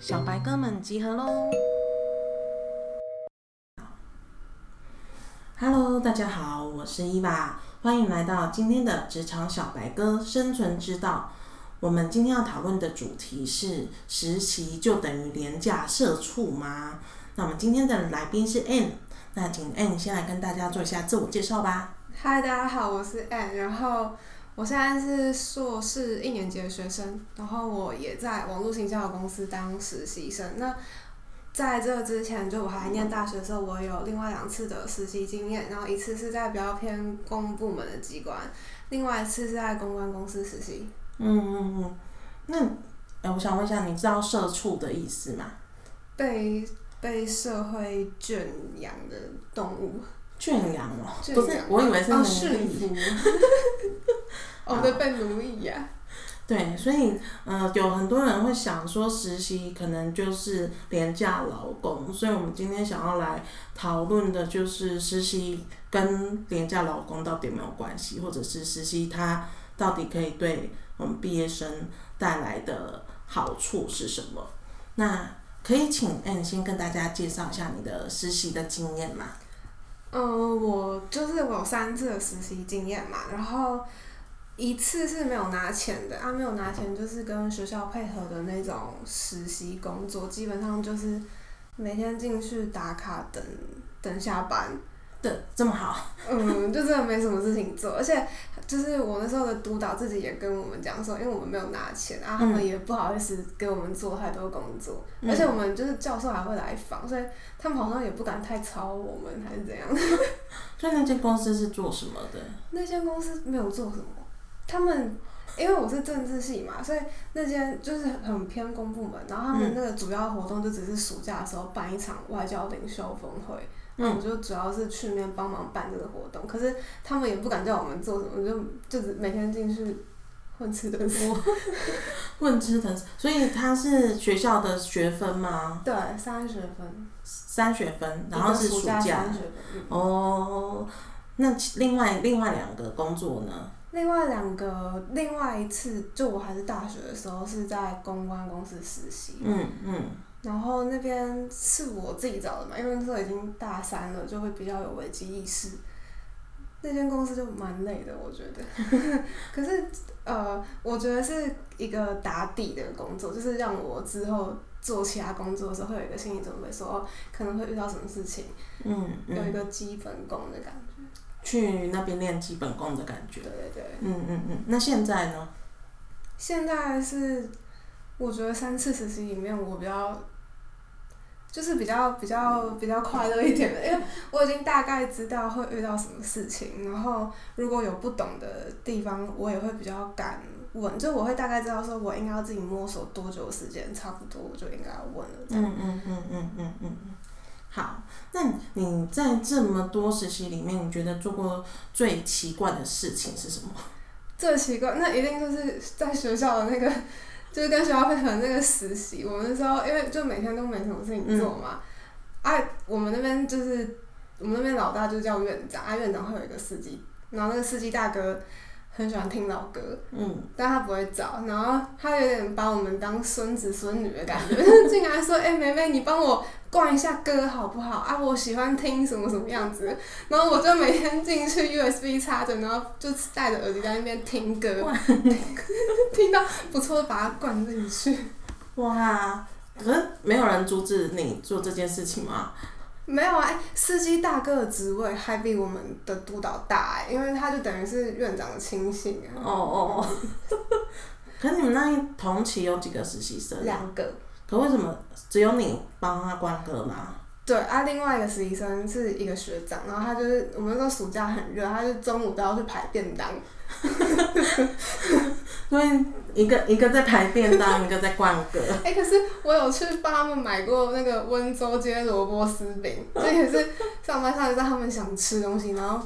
小白哥们集合喽 ！Hello， 大家好，我是 Eva， 欢迎来到今天的职场小白哥生存之道。我们今天要讨论的主题是实习就等于廉价社畜吗？那我们今天的来宾是 Anne， 那请 Anne 先来跟大家做一下自我介绍吧。嗨，大家好，我是 Anne， 然后我现在是硕士一年级的学生，然后我也在网络行销的公司当实习生。那在这之前，就我还念大学的时候，我有另外2次的实习经验，然后一次是在比较偏公部门的机关，另外一次是在公关公司实习。那我想问一下，你知道社畜的意思吗？被社会圈养的动物。圈养哦，不是，我以为是奴役。哦，对，被奴役呀。对，所以有很多人会想说实习可能就是廉价劳工，所以我们今天想要来讨论的就是实习跟廉价劳工到底有没有关系，或者是实习它到底可以对我们毕业生带来的好处是什么？那可以请 Anne 先跟大家介绍一下你的实习的经验吗？我有3次的实习经验嘛，然后一次是没有拿钱的，没有拿钱就是跟学校配合的那种实习工作，基本上就是每天进去打卡等下班。对，这么好。就真的没什么事情做，而且就是我那时候的督导自己也跟我们讲说，因为我们没有拿钱啊，他们也不好意思给我们做太多工作，而且我们就是教授还会来访，所以他们好像也不敢太操我们还是怎样。所以那间公司是做什么的？那间公司没有做什么，他们因为我是政治系嘛，所以那间就是很偏公部门，然后他们那个主要活动就只是暑假的时候办一场外交领袖峰会。我就主要是去那边帮忙办这个活动，可是他们也不敢叫我们做什么，就每天进去混吃等死。混吃等死，所以他是学校的学分吗？对，3学分。3学分，然后是暑假。3学分。哦，那另外2个工作呢？另外一次就我还是大学的时候是在公关公司实习。然后那边是我自己找的嘛，因为那时候已经大3了，就会比较有危机意识。那间公司就蛮累的，我觉得。可是我觉得是一个打底的工作，就是让我之后做其他工作的时候会有一个心理准备说，可能会遇到什么事情。有一个基本功的感觉。去那边练基本功的感觉。对对对。那现在呢？现在是我觉得3次实习里面，我比较。就是比较快乐一点的，因为我已经大概知道会遇到什么事情，然后如果有不懂的地方，我也会比较敢问，就我会大概知道说我应该要自己摸索多久的时间，差不多我就应该要问了。好，那你在这么多实习里面，你觉得做过最奇怪的事情是什么？最奇怪，那一定就是在学校的那个。就是跟学校配合那个实习，我们那时候因为就每天都没什么事情做嘛，我们那边老大就叫院长，院长会有一个司机，然后那个司机大哥很喜欢听老歌，但他不会找，然后他有点把我们当孙子孙女的感觉，竟然说，妹妹你帮我逛一下歌好不好啊？我喜欢听什么什么样子，然后我就每天进去 USB 插着，然后就戴着耳机在那边听歌，听到不错把它灌进去。哇！可是没有人阻止你做这件事情吗？没有啊，司机大哥的职位还比我们的督导大，因为他就等于是院长的亲信啊。可是你们那一同期有几个实习生？2个。可为什么只有你帮他关歌吗？对啊，另外一个实习生是一个学长，然后他就是我们那时候暑假很热，他就中午都要去排便当。所以一个在排便当，一个在灌歌。可是我有去帮他们买过那个温州街萝卜丝饼，这也是上班上就让他们想吃东西，然后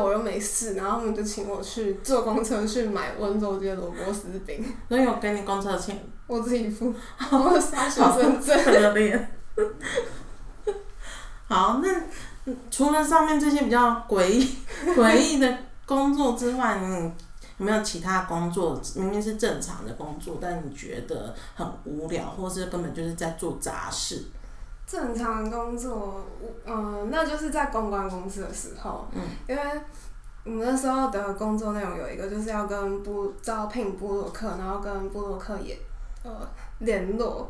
我又没事，然后他们就请我去坐公车去买温州街萝卜丝饼。所以有给你公车钱。我自己付，我有刷学生证。可怜。好，那除了上面这些比较诡异的工作之外，你有没有其他工作明明是正常的工作，但你觉得很无聊，或是根本就是在做杂事？正常工作，那就是在公关公司的时候，因为我们那时候的工作内容有一个就是要跟招聘部落客，然后跟部落客也联络，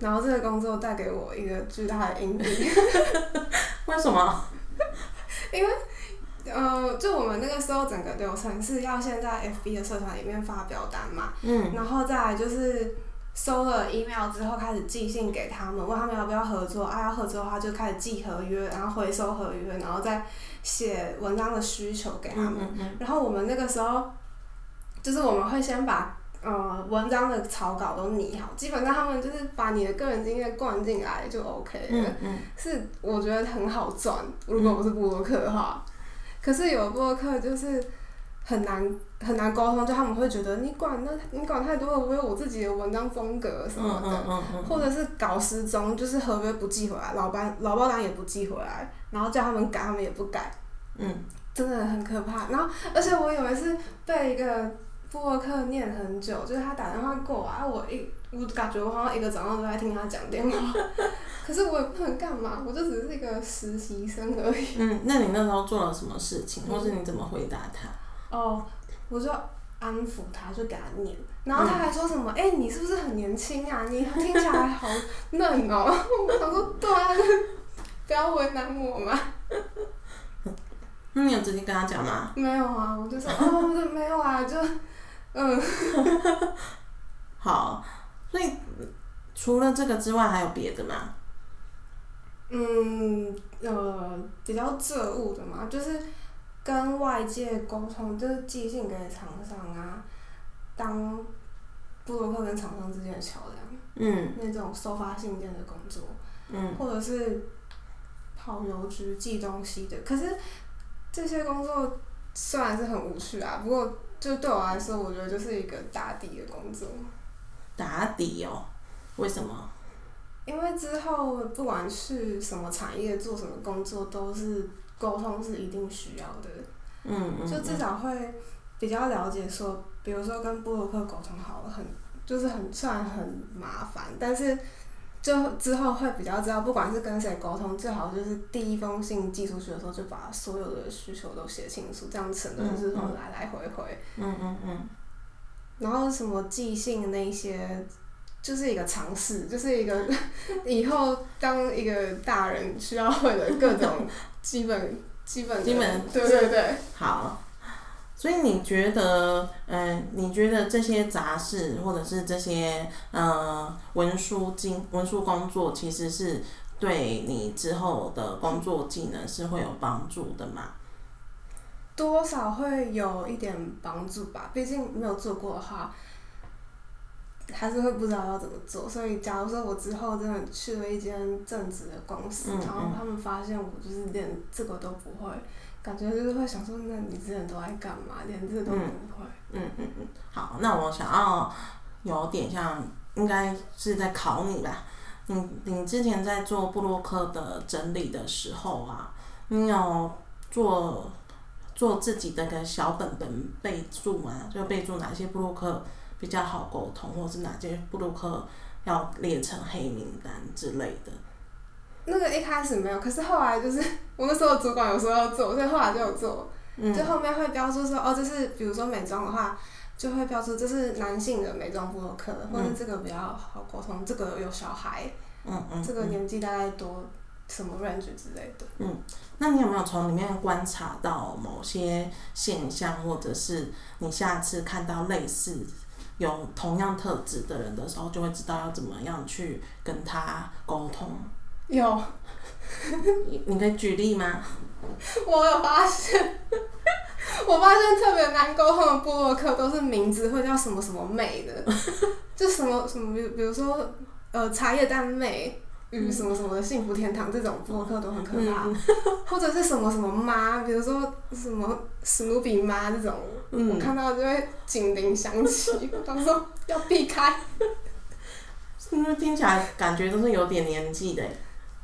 然后这个工作带给我一个巨大的阴影。为什么？因为就我们那个时候整个流程是要先在 FB 的社团里面发表单嘛，然后再来就是收了 email 之后开始寄信给他们，问他们要不要合作，要合作的话就开始寄合约，然后回收合约，然后再写文章的需求给他们。然后我们那个时候就是我们会先把文章的草稿都拟好，基本上他们就是把你的个人经验灌进来就 OK 了。是我觉得很好赚，如果我是部落客的话。可是有部落客就是很难沟通，就他们会觉得你管太多了，我有我自己的文章风格什么的，或者是搞失踪，就是合约不寄回来，老报单也不寄回来，然后叫他们改，他们也不改，真的很可怕。然后，而且我以为是被一个部落客念很久，就是他打电话过来，我感觉我好像一个早上都在听他讲电话，可是我也不能干嘛，我就只是一个实习生而已。那你那时候做了什么事情，或是你怎么回答他？我就安抚他，就给他念，然后他还说什么你是不是很年轻啊，你听起来好嫩哦。我想说对啊，不要为难我嘛。那你有直接跟他讲吗？没有啊，我就说没有啊，就好，所以除了这个之外还有别的吗？比较浙务的嘛，就是跟外界沟通，就是寄信给厂商啊，当部落客跟厂商之间的桥梁，那种收发信件的工作，或者是跑邮局寄东西的。可是这些工作虽然是很无趣啊，不过就对我来说，我觉得就是一个打底的工作。打底哦？为什么？因为之后不管去什么产业做什么工作，都是沟通是一定需要的，就至少会比较了解说，比如说跟部落客沟通好了，虽然很麻烦，但是就之后会比较知道，不管是跟谁沟通，最好就是第一封信寄出去的时候就把所有的需求都写清楚，这样省得就是来回回，然后什么寄信那些。就是一个尝试，就是一个以后当一个大人需要会的各种基本，对。好，所以你觉得，你觉得这些杂事或者是这些文书工作，其实是对你之后的工作技能是会有帮助的吗？多少会有一点帮助吧，毕竟没有做过的话。还是会不知道要怎么做，所以假如说我之后真的去了一间正职的公司，然后他们发现我就是连这个都不会，感觉就是会想说，那你之前都在干嘛？连这个都不会。好，那我想要有点像，应该是在考你吧。你之前在做部落客的整理的时候啊，你有做自己的个小本本备注吗？就备注哪些部落客比较好沟通，或是哪些部落客要列成黑名单之类的。那个一开始没有，可是后来就是我那时候主管有说要做，所以后来就有做。就后面会标注说，这是比如说美妆的话，就会标注这是男性的美妆部落客，或者这个比较好沟通，这个有小孩，这个年纪大概多什么 range 之类的。那你有没有从里面观察到某些现象，或者是你下次看到类似？有同样特质的人的时候，就会知道要怎么样去跟他沟通。有，你可以举例吗？我有发现，特别难沟通的部落客都是名字会叫什么什么妹的，就什么什么，比如说茶叶蛋妹，与什么什么的幸福天堂这种博客都很可怕，或者是什么什么妈，比如说什么史努比妈这种，我看到就会警铃响起，我想说要避开。因为听起来感觉都是有点年纪的。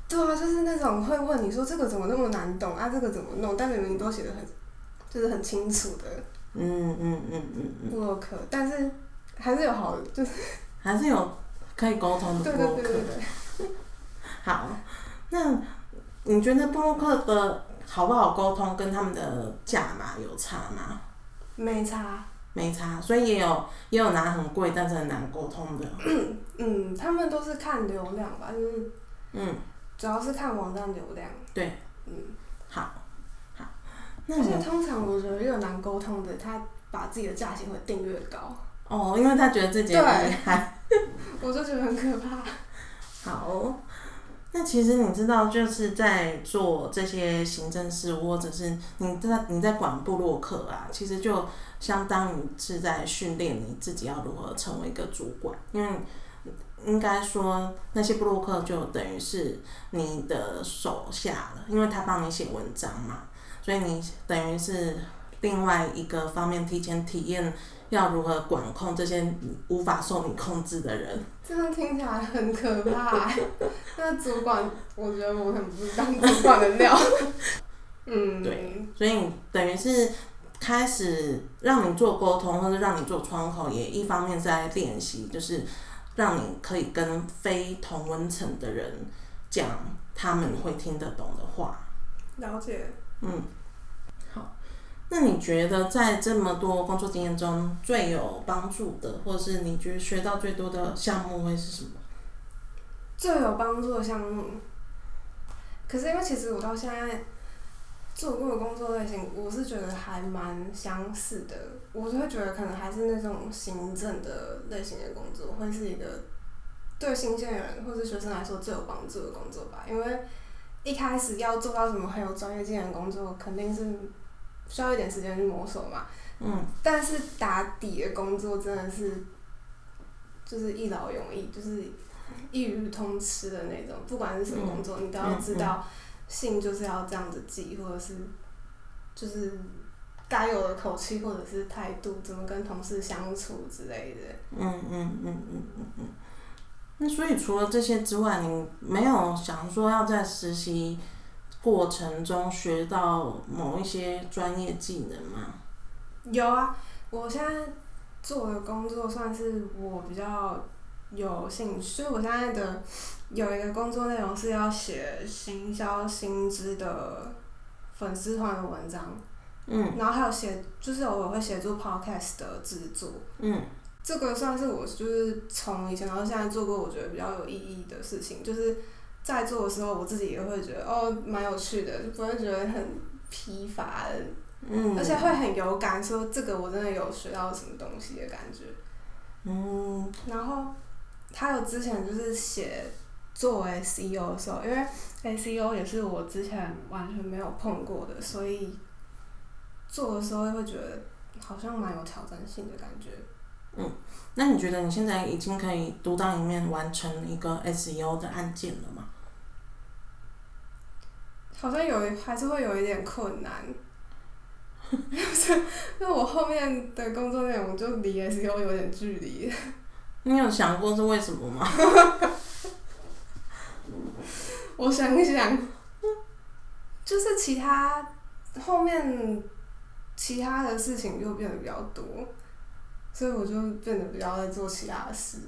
对啊，就是那种会问你说这个怎么那么难懂啊，这个怎么弄，但明明都写得很，就是很清楚的。布洛克，但是还是有好的，就是还是有可以沟通的布洛克。对。好，那你觉得部落客的好不好沟通跟他们的价码有差吗？没差，所以也有拿很贵但是很难沟通的。他们都是看流量吧，就是主要是看网站流量。对，好，而且通常我觉得越难沟通的，他把自己的价钱会定越高。哦，因为他觉得自己很厉害。我就觉得很可怕。好。那其实你知道，就是在做这些行政事务，或者是你在管部落客啊，其实就相当于是在训练你自己要如何成为一个主管。因为应该说那些部落客就等于是你的手下了，因为他帮你写文章嘛，所以你等于是另外一个方面提前体验要如何管控这些无法受你控制的人。这样听起来很可怕。那主管，我觉得我很不当主管的料。对，所以等于是开始让你做沟通，或者让你做窗口，也一方面在练习，就是让你可以跟非同温层的人讲他们会听得懂的话。了解。那你觉得在这么多工作经验中最有帮助的，或者是你觉得学到最多的项目会是什么？最有帮助的项目，可是因为其实我到现在做过的工作类型，我是觉得还蛮相似的。我就会觉得可能还是那种行政的类型的工作，会是一个对新鲜人或是学生来说最有帮助的工作吧。因为一开始要做到什么很有专业技能的工作，肯定是需要一点时间去摸索嘛，但是打底的工作真的是，就是一劳永逸，就是一语通吃的那种。不管是什么工作，你都要知道，信就是要这样子记，或者是就是该有的口气或者是态度，怎么跟同事相处之类的。那所以除了这些之外，你没有想说要在实习过程中学到某一些专业技能吗？有啊，我现在做的工作算是我比较有兴趣，所以我现在的有一个工作内容是要写行销新知的粉丝团的文章，然后还有写，就是我会写作 podcast 的制作，这个算是我就是从以前到现在做过我觉得比较有意义的事情，就是在做的时候，我自己也会觉得蛮有趣的，就不会觉得很疲乏，而且会很有感，说这个我真的有学到什么东西的感觉。然后还有之前就是写做 SEO 的时候，因为 SEO 也是我之前完全没有碰过的，所以做的时候会觉得好像蛮有挑战性的感觉。那你觉得你现在已经可以独当一面完成一个 SEO 的案件了吗？好像还是会有一点困难。因为我后面的工作内容就离 SEO 有点距离。你有想过是为什么吗？我想一想，就是后面其他的事情就变得比较多，所以我就变得比较在做其他的事。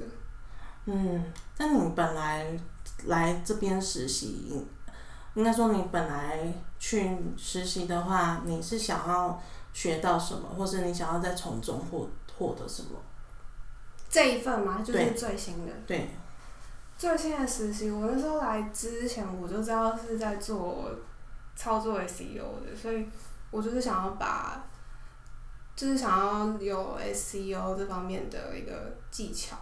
但你本来来这边实习，应该说你本来去实习的话，你是想要学到什么，或是你想要在从中获得什么？这一份吗？就是最新的。对。最新的实习，我那时候来之前我就知道是在做操作 SEO 的，所以我就是想要有 SEO 这方面的一个技巧。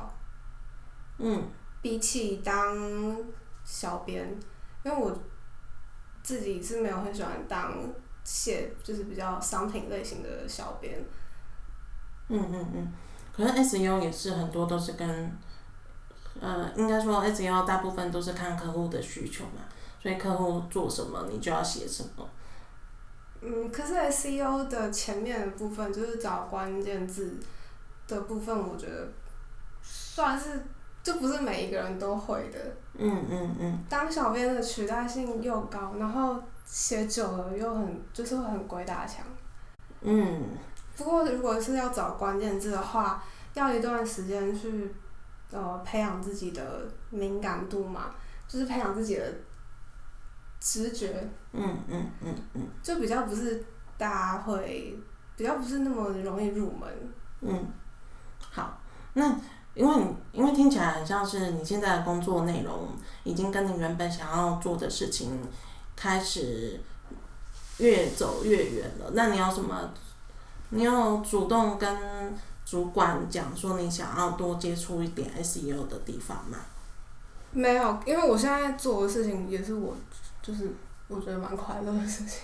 比起当小编，因为我自己是没有很喜欢当就是比较商品类型的小编。可是 SEO 也是很多都是跟应该说 SEO 大部分都是看客户的需求嘛，所以客户做什么你就要写什么。可是 SEO 的前面的部分就是找关键字的部分，我觉得算是就不是每一个人都会的。当小编的取代性又高，然后写久了又就是很鬼打墙。不过如果是要找关键字的话，要一段时间去培养自己的敏感度嘛，就是培养自己的直觉。就比较不是大家会比较不是那么容易入门。好，那因为听起来很像是你现在的工作内容已经跟你原本想要做的事情开始越走越远了，那你有主动跟主管讲说你想要多接触一点 SEO 的地方吗？没有，因为我现在做的事情也是就是我觉得蛮快乐的事情。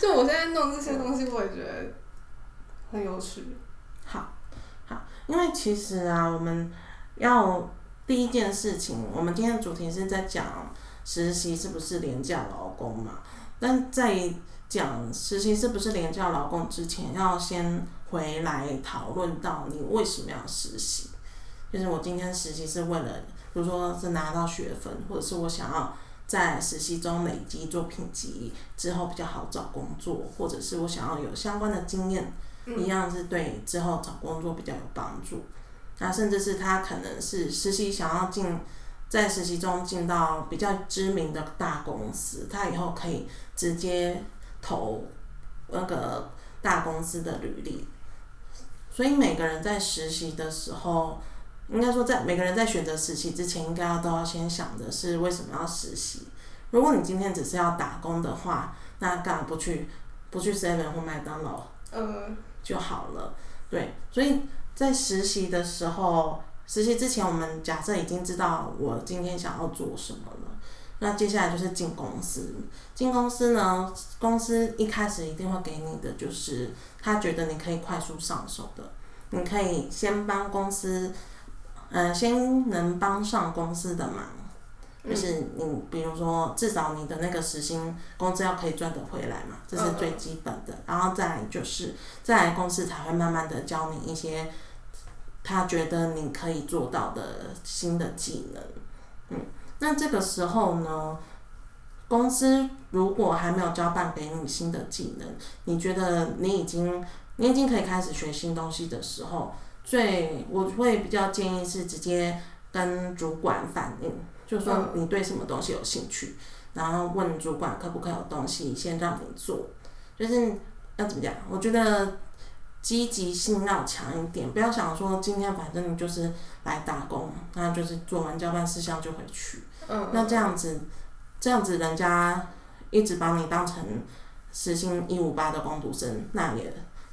就我现在弄这些东西，我也觉得很有趣。好，因为其实啊，我们要第一件事情，我们今天的主题是在讲实习是不是廉价劳工嘛？但在讲实习是不是廉价劳工之前，要先回来讨论到你为什么要实习。就是我今天实习是为了，比如说是拿到学分，或者是我想要在实习中累积作品集之后比较好找工作，或者是我想要有相关的经验，一样是对之后找工作比较有帮助。那甚至是他可能是实习想要在实习中进到比较知名的大公司，他以后可以直接投那个大公司的履历。所以每个人在实习的时候，应该说，在每个人在选择实习之前，应该都要先想的是为什么要实习。如果你今天只是要打工的话，那干嘛不去 7-Eleven 或麦当劳就好了。对，所以在实习的时候，实习之前我们假设已经知道我今天想要做什么了，那接下来就是进公司。进公司呢，公司一开始一定会给你的就是他觉得你可以快速上手的，你可以先帮公司。先能帮上公司的忙，就是你比如说至少你的那个时薪工资要可以赚得回来嘛，这是最基本的。然后再来公司才会慢慢的教你一些他觉得你可以做到的新的技能。那这个时候呢，公司如果还没有交办给你新的技能，你觉得你已经可以开始学新东西的时候，所以我会比较建议是直接跟主管反映，就是说你对什么东西有兴趣，然后问主管可不可以有东西先让你做。就是要怎么讲，我觉得积极性要强一点，不要想说今天反正你就是来打工，那就是做完交办事项就回去。那这样子人家一直把你当成时薪158的工读生，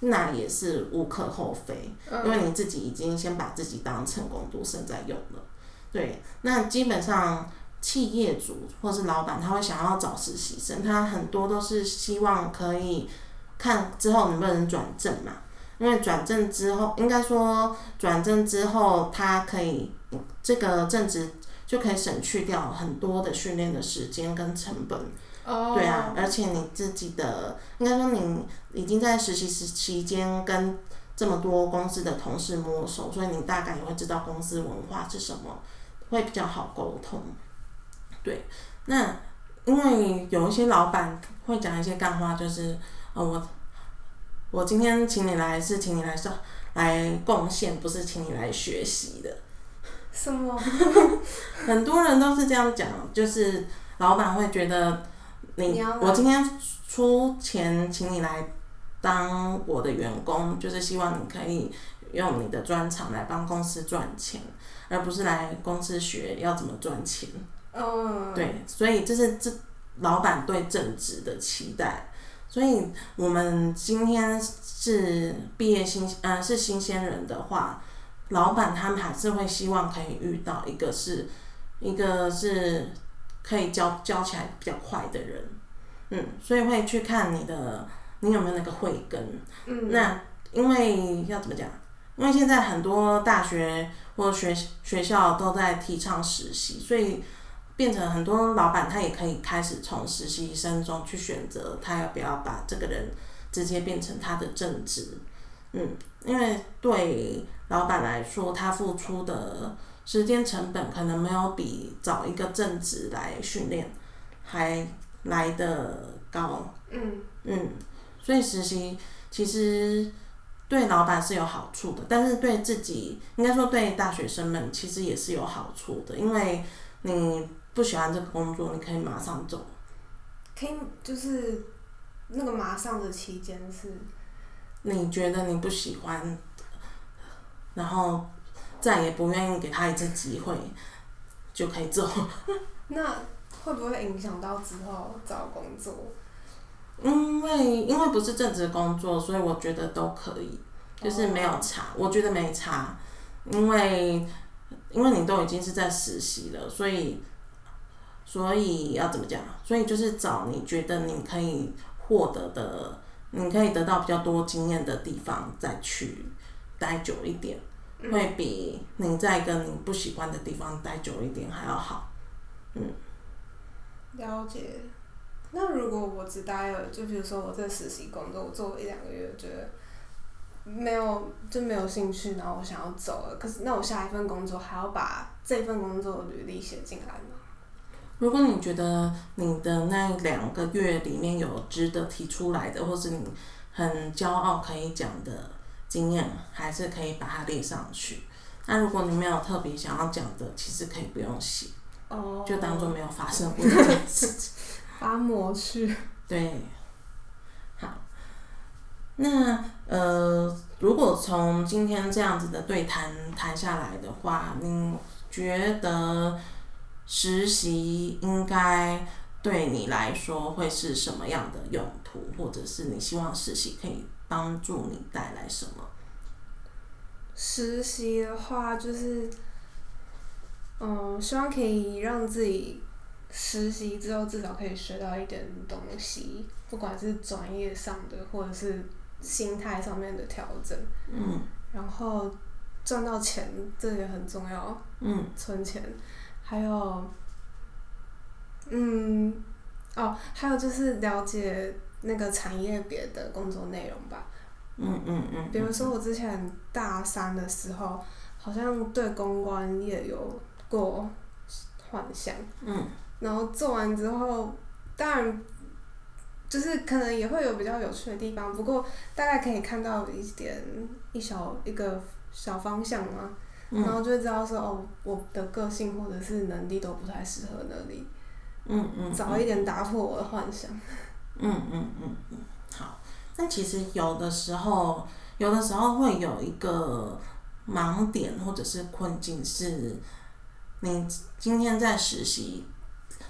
那也是无可厚非，因为你自己已经先把自己当成工读生在用了。对，那基本上企业主或是老板他会想要找实习生，他很多都是希望可以看之后能不能转正嘛，因为转正之后他可以这个正职就可以省去掉很多的训练的时间跟成本。对啊，而且你自己的，应该说你已经在实习期间跟这么多公司的同事摸熟，所以你大概也会知道公司文化是什么，会比较好沟通。对，那因为有一些老板会讲一些干话，就是我今天请你来是请你来贡献，不是请你来学习的。什么？很多人都是这样讲，就是老板会觉得。我今天出钱请你来当我的员工，就是希望你可以用你的专长来帮公司赚钱，而不是来公司学要怎么赚钱。对，所以这是老板对正职的期待。所以我们今天是是新鲜人的话，老板他们还是会希望可以遇到一个是可以教起来比较快的人。所以会去看你有没有那个慧根。那因为要怎么讲，因为现在很多大学或学校都在提倡实习，所以变成很多老板他也可以开始从实习生中去选择他要不要把这个人直接变成他的正职。因为对老板来说，他付出的时间成本可能没有比找一个正职来训练还来得高。所以实习其实对老板是有好处的，但是对自己，应该说对大学生们其实也是有好处的，因为你不喜欢这个工作，你可以马上走。可以，就是那个马上的期间是你觉得你不喜欢，然后再也不愿意给他一次机会，就可以走。那会不会影响到之后找工作？因为不是正职工作，所以我觉得都可以，就是没有差，我觉得没差，因为你都已经是在实习了，所以要怎么讲？所以就是找你觉得你可以获得的，你可以得到比较多经验的地方再去待久一点，会比你在一个你不喜欢的地方待久一点还要好。了解。那如果我只待了，就比如说我这实习工作，我做了1-2个月，我觉得没有兴趣，然后我想要走了。可是那我下一份工作还要把这份工作的履历写进来吗？如果你觉得你的那2个月里面有值得提出来的，或是你很骄傲可以讲的经验，还是可以把它列上去。那如果你没有特别想要讲的，其实可以不用写，就当作没有发生过这件事情。把它抹去。对，好。那如果从今天这样子的对谈谈下来的话，你觉得实习应该对你来说会是什么样的用途，或者是你希望实习可以帮助你带来什么？实习的话，就是希望可以让自己实习之后至少可以学到一点东西，不管是专业上的或者是心态上面的调整。然后赚到钱，这也很重要。存钱，还有，还有就是了解那个产业别的工作内容吧。比如说我之前大三的时候，好像对公关也有过幻想。然后做完之后，当然就是可能也会有比较有趣的地方，不过大概可以看到一个小方向嘛。然后就会知道说，我的个性或者是能力都不太适合那里。早一点打破我的幻想。好。那其实有的时候会有一个盲点或者是困境是，你今天在实习，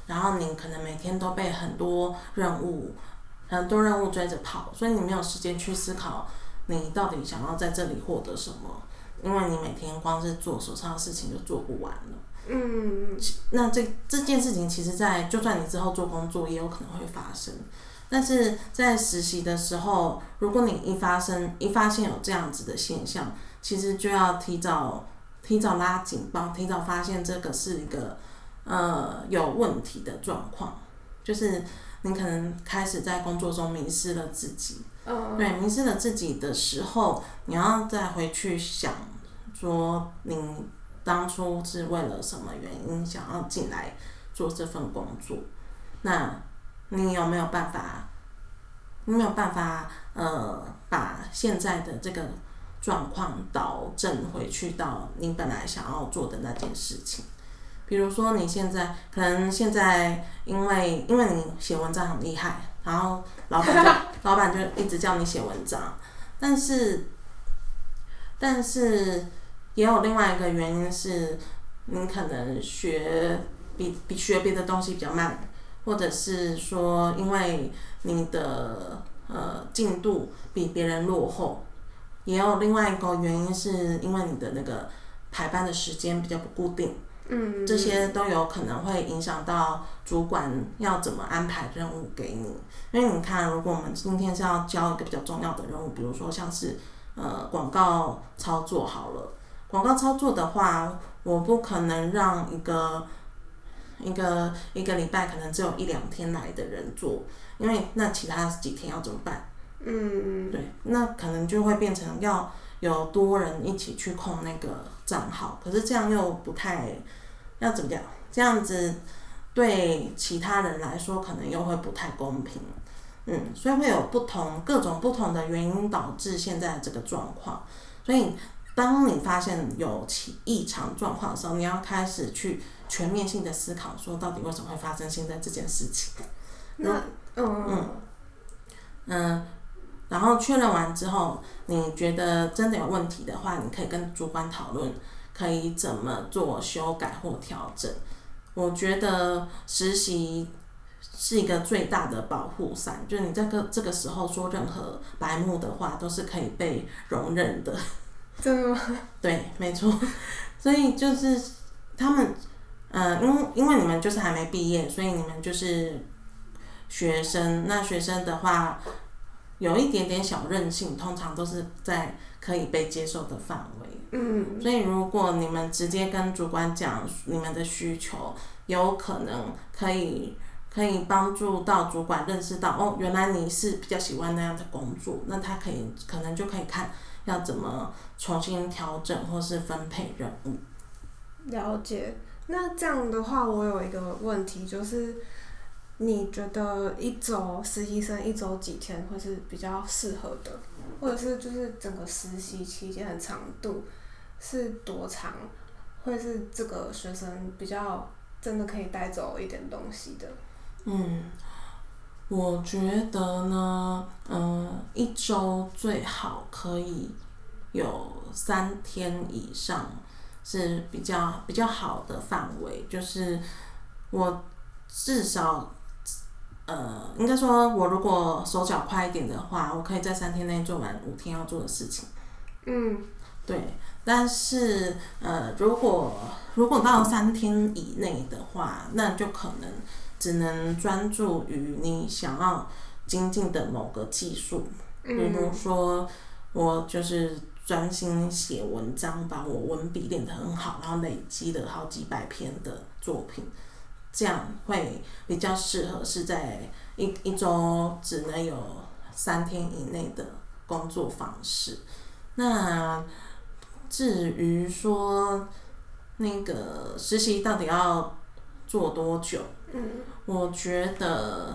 然后你可能每天都被很多任务追着跑，所以你没有时间去思考你到底想要在这里获得什么，因为你每天光是做手上的事情就做不完了。那这件事情其实就算你之后做工作也有可能会发生，但是在实习的时候，如果你一发现有这样子的现象，其实就要提早拉警报，提早发现这个是一个有问题的状况，就是你可能开始在工作中迷失了自己。对，迷失了自己的时候，你要再回去想说你当初是为了什么原因想要进来做这份工作，那你有没有办法把现在的这个状况导正回去到你本来想要做的那件事情。比如说你可能现在因为你写文章很厉害，然后老板就一直叫你写文章，但是也有另外一个原因是你可能学别的东西比较慢，或者是说因为你的进度比别人落后，也有另外一个原因是因为你的那个排班的时间比较不固定。这些都有可能会影响到主管要怎么安排任务给你。因为你看，如果我们今天是要交一个比较重要的任务，比如说像是广告操作好了，广告操作的话，我不可能让一个礼拜可能只有一两天来的人做，因为那其他几天要怎么办？嗯，对，那可能就会变成要有多人一起去控那个账号，可是这样又不太，要怎么讲？这样子对其他人来说可能又会不太公平，所以会有各种不同的原因导致现在这个状况。所以当你发现有异常状况的时候，你要开始去全面性的思考，说到底为什么会发生现在这件事情。然后确认完之后，你觉得真的有问题的话，你可以跟主管讨论，可以怎么做修改或调整。我觉得实习是一个最大的保护伞，就是你在这个时候说任何白目的话都是可以被容忍的。真的吗？对，没错。所以就是他们，因为你们就是还没毕业，所以你们就是学生。那学生的话，有一点点小任性，通常都是在可以被接受的范围。所以如果你们直接跟主管讲你们的需求，有可能可以帮助到主管认识到，哦，原来你是比较喜欢那样的工作，那他可能就可以看要怎么重新调整或是分配任务。了解。那这样的话，我有一个问题，就是你觉得实习生一周几天会是比较适合的，或者是就是整个实习期间的长度是多长，会是这个学生比较真的可以带走一点东西的？我觉得呢，一周最好可以有3天以上是比较好的范围，就是我至少。应该说，我如果手脚快一点的话，我可以在3天内做完5天要做的事情。对。但是如果到3天以内的话，那就可能只能专注于你想要精进的某个技术。比如说，我就是专心写文章，把我文笔练得很好，然后累积了好几百篇的作品。这样会比较适合是在一周只能有3天以内的工作方式。那至于说那个实习到底要做多久，我觉得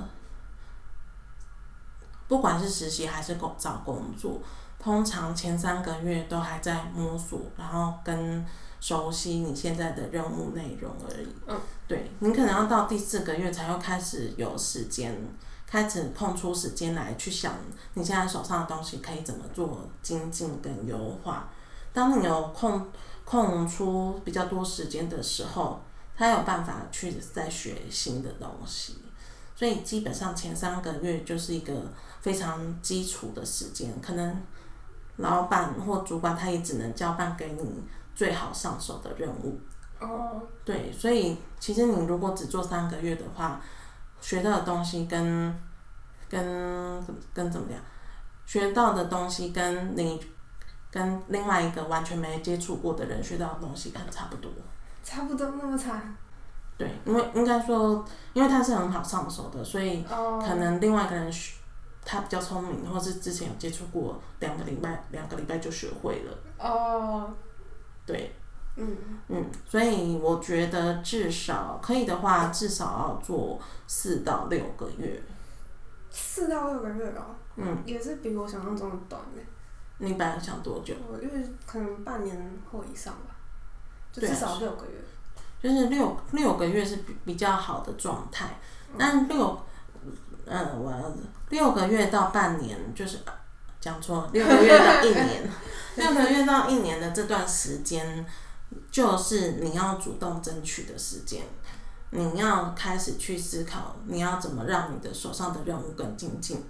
不管是实习还是找工作，通常前3个月都还在摸索，然后跟熟悉你现在的任务内容而已。对，你可能要到第4个月才会开始有时间，开始空出时间来去想你现在手上的东西可以怎么做精进跟优化。当你有空出比较多时间的时候，他有办法去再学新的东西。所以基本上前3个月就是一个非常基础的时间，可能老板或主管他也只能交办给你最好上手的任务。对，所以其实你如果只做3个月的话，学到的东西跟怎么讲，学到的东西跟另外一个完全没接触过的人学到的东西可能差不多。差不多那么差？对，因为应该说，因为他是很好上手的，所以可能另外一个人他比较聪明，或是之前有接触过，2个礼拜就学会了。对，所以我觉得至少可以的话，至少要做4到6个月。4到6个月哦，也是比我想象中的短耶。你本来想多久？我因为可能半年或以上吧，就至少6个月。就是六个月是比较好的状态，但6个月到半年就是。讲错了，6个月到1年，6个月到1年的这段时间，就是你要主动争取的时间。你要开始去思考，你要怎么让你的手上的任务更精进，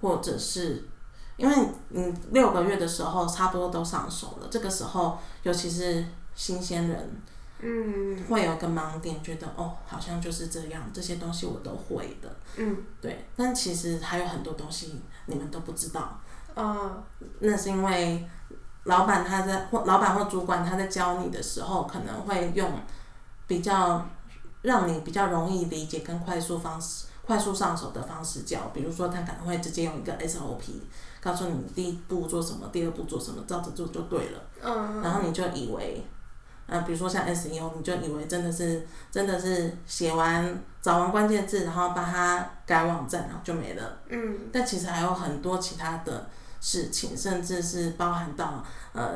或者是因为你6个月的时候差不多都上手了，这个时候尤其是新鲜人，会有一个盲点，觉得哦，好像就是这样，这些东西我都会的，对。但其实还有很多东西你们都不知道。那是因为老板或主管他在教你的时候，可能会用比较让你比较容易理解跟快速上手的方式教，比如说他可能会直接用一个 SOP 告诉你第一步做什么，第二步做什么，照着做就对了。然后你就以为，比如说像 SEO， 你就以为真的是写完找完关键字，然后把它改网站，然后就没了。但其实还有很多其他的事情，甚至是包含到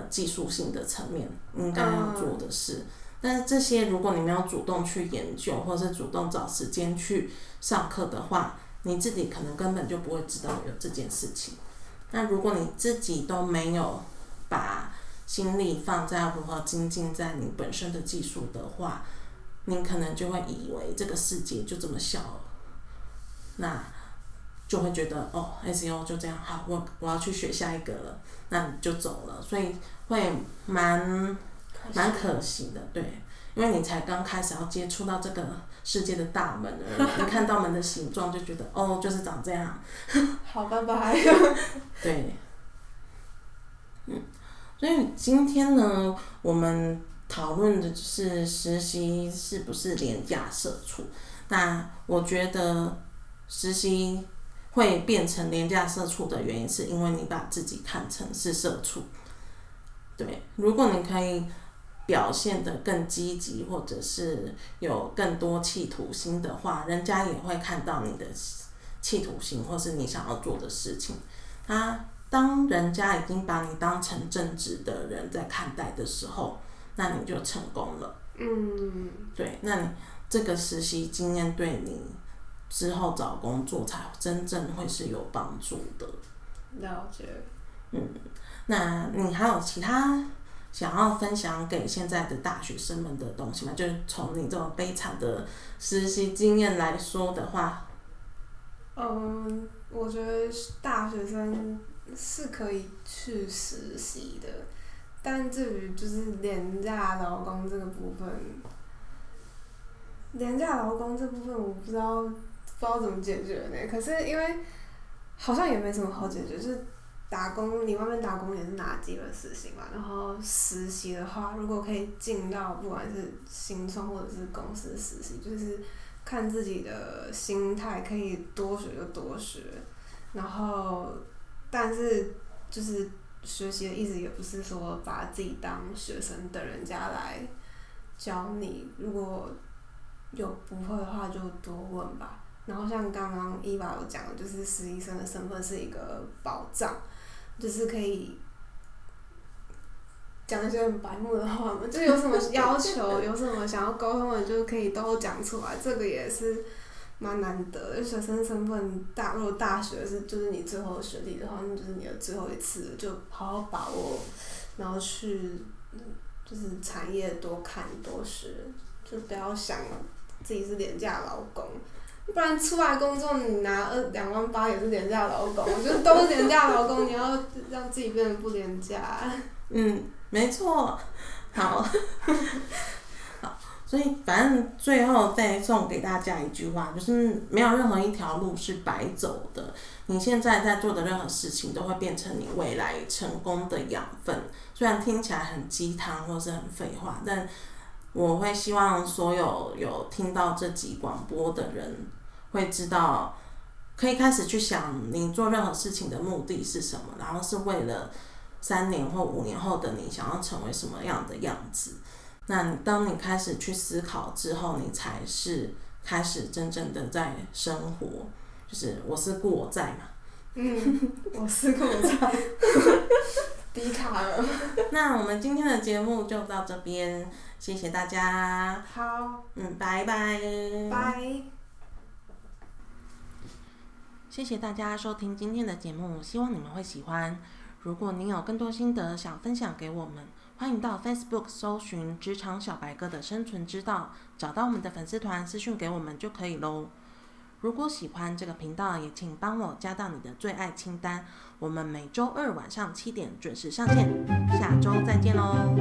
技术性的层面应该要做的事。但是这些如果你没有主动去研究，或是主动找时间去上课的话，你自己可能根本就不会知道有这件事情。那如果你自己都没有把心力放在如何精进在你本身的技术的话，你可能就会以为这个世界就这么小了，那就会觉得哦 SEO 就这样，好，我要去学下一个了，那你就走了，所以会蛮可惜的，对，因为你才刚开始要接触到这个世界的大门而已，你看到门的形状就觉得哦，就是长这样，好，拜拜。对，所以今天呢，我们讨论的就是实习是不是廉价社畜？那我觉得实习会变成廉价社畜的原因，是因为你把自己看成是社畜。对，如果你可以表现得更积极，或者是有更多企图心的话，人家也会看到你的企图心，或是你想要做的事情。当人家已经把你当成正直的人在看待的时候，那你就成功了。对，那你这个实习经验对你之后找工作才真正会是有帮助的。了解。那你还有其他想要分享给现在的大学生们的东西吗？就是从你这种悲惨的实习经验来说的话。我觉得大学生是可以去实习的，但至于就是廉价劳工这部分我不知道怎么解决呢。可是因为好像也没什么好解决，就是打工，你外面打工也是拿基本实习嘛，然后实习的话，如果可以进到不管是新创或者是公司实习，就是看自己的心态，可以多学就多学，然后但是就是学习的意思也不是说把自己当学生等人家来教你，如果有不会的话就多问吧。然后像刚刚 Eva 有讲的，就是实习生的身份是一个保障，就是可以讲一些很白目的话嘛，就有什么要求，有什么想要沟通的，就可以都讲出来，这个也是蛮难得的。学生身份如果大学是就是你最后的学历的话，那就是你的最后一次，就好好把握，然后去就是产业多看多学，就不要想自己是廉价劳工。不然出来工作，你拿2万8也是廉价劳工，就都是廉价劳工。你要让自己变得不廉价。没错。好，所以反正最后再送给大家一句话，就是没有任何一条路是白走的。你现在在做的任何事情，都会变成你未来成功的养分。虽然听起来很鸡汤或是很废话，但我会希望所有听到这集广播的人会知道，可以开始去想你做任何事情的目的是什么，然后是为了3年或5年后的你想要成为什么样的样子。那当你开始去思考之后，你才是开始真正的在生活，就是我思故我在嘛。我思故我在。迪卡尔。那我们今天的节目就到这边，谢谢大家。好。拜拜。拜。谢谢大家收听今天的节目，希望你们会喜欢。如果你有更多心得想分享给我们，欢迎到 Facebook 搜寻职场小白哥的生存之道，找到我们的粉丝团私讯给我们就可以咯。如果喜欢这个频道，也请帮我加到你的最爱清单。我们每周2晚上7点准时上线，下周再见咯。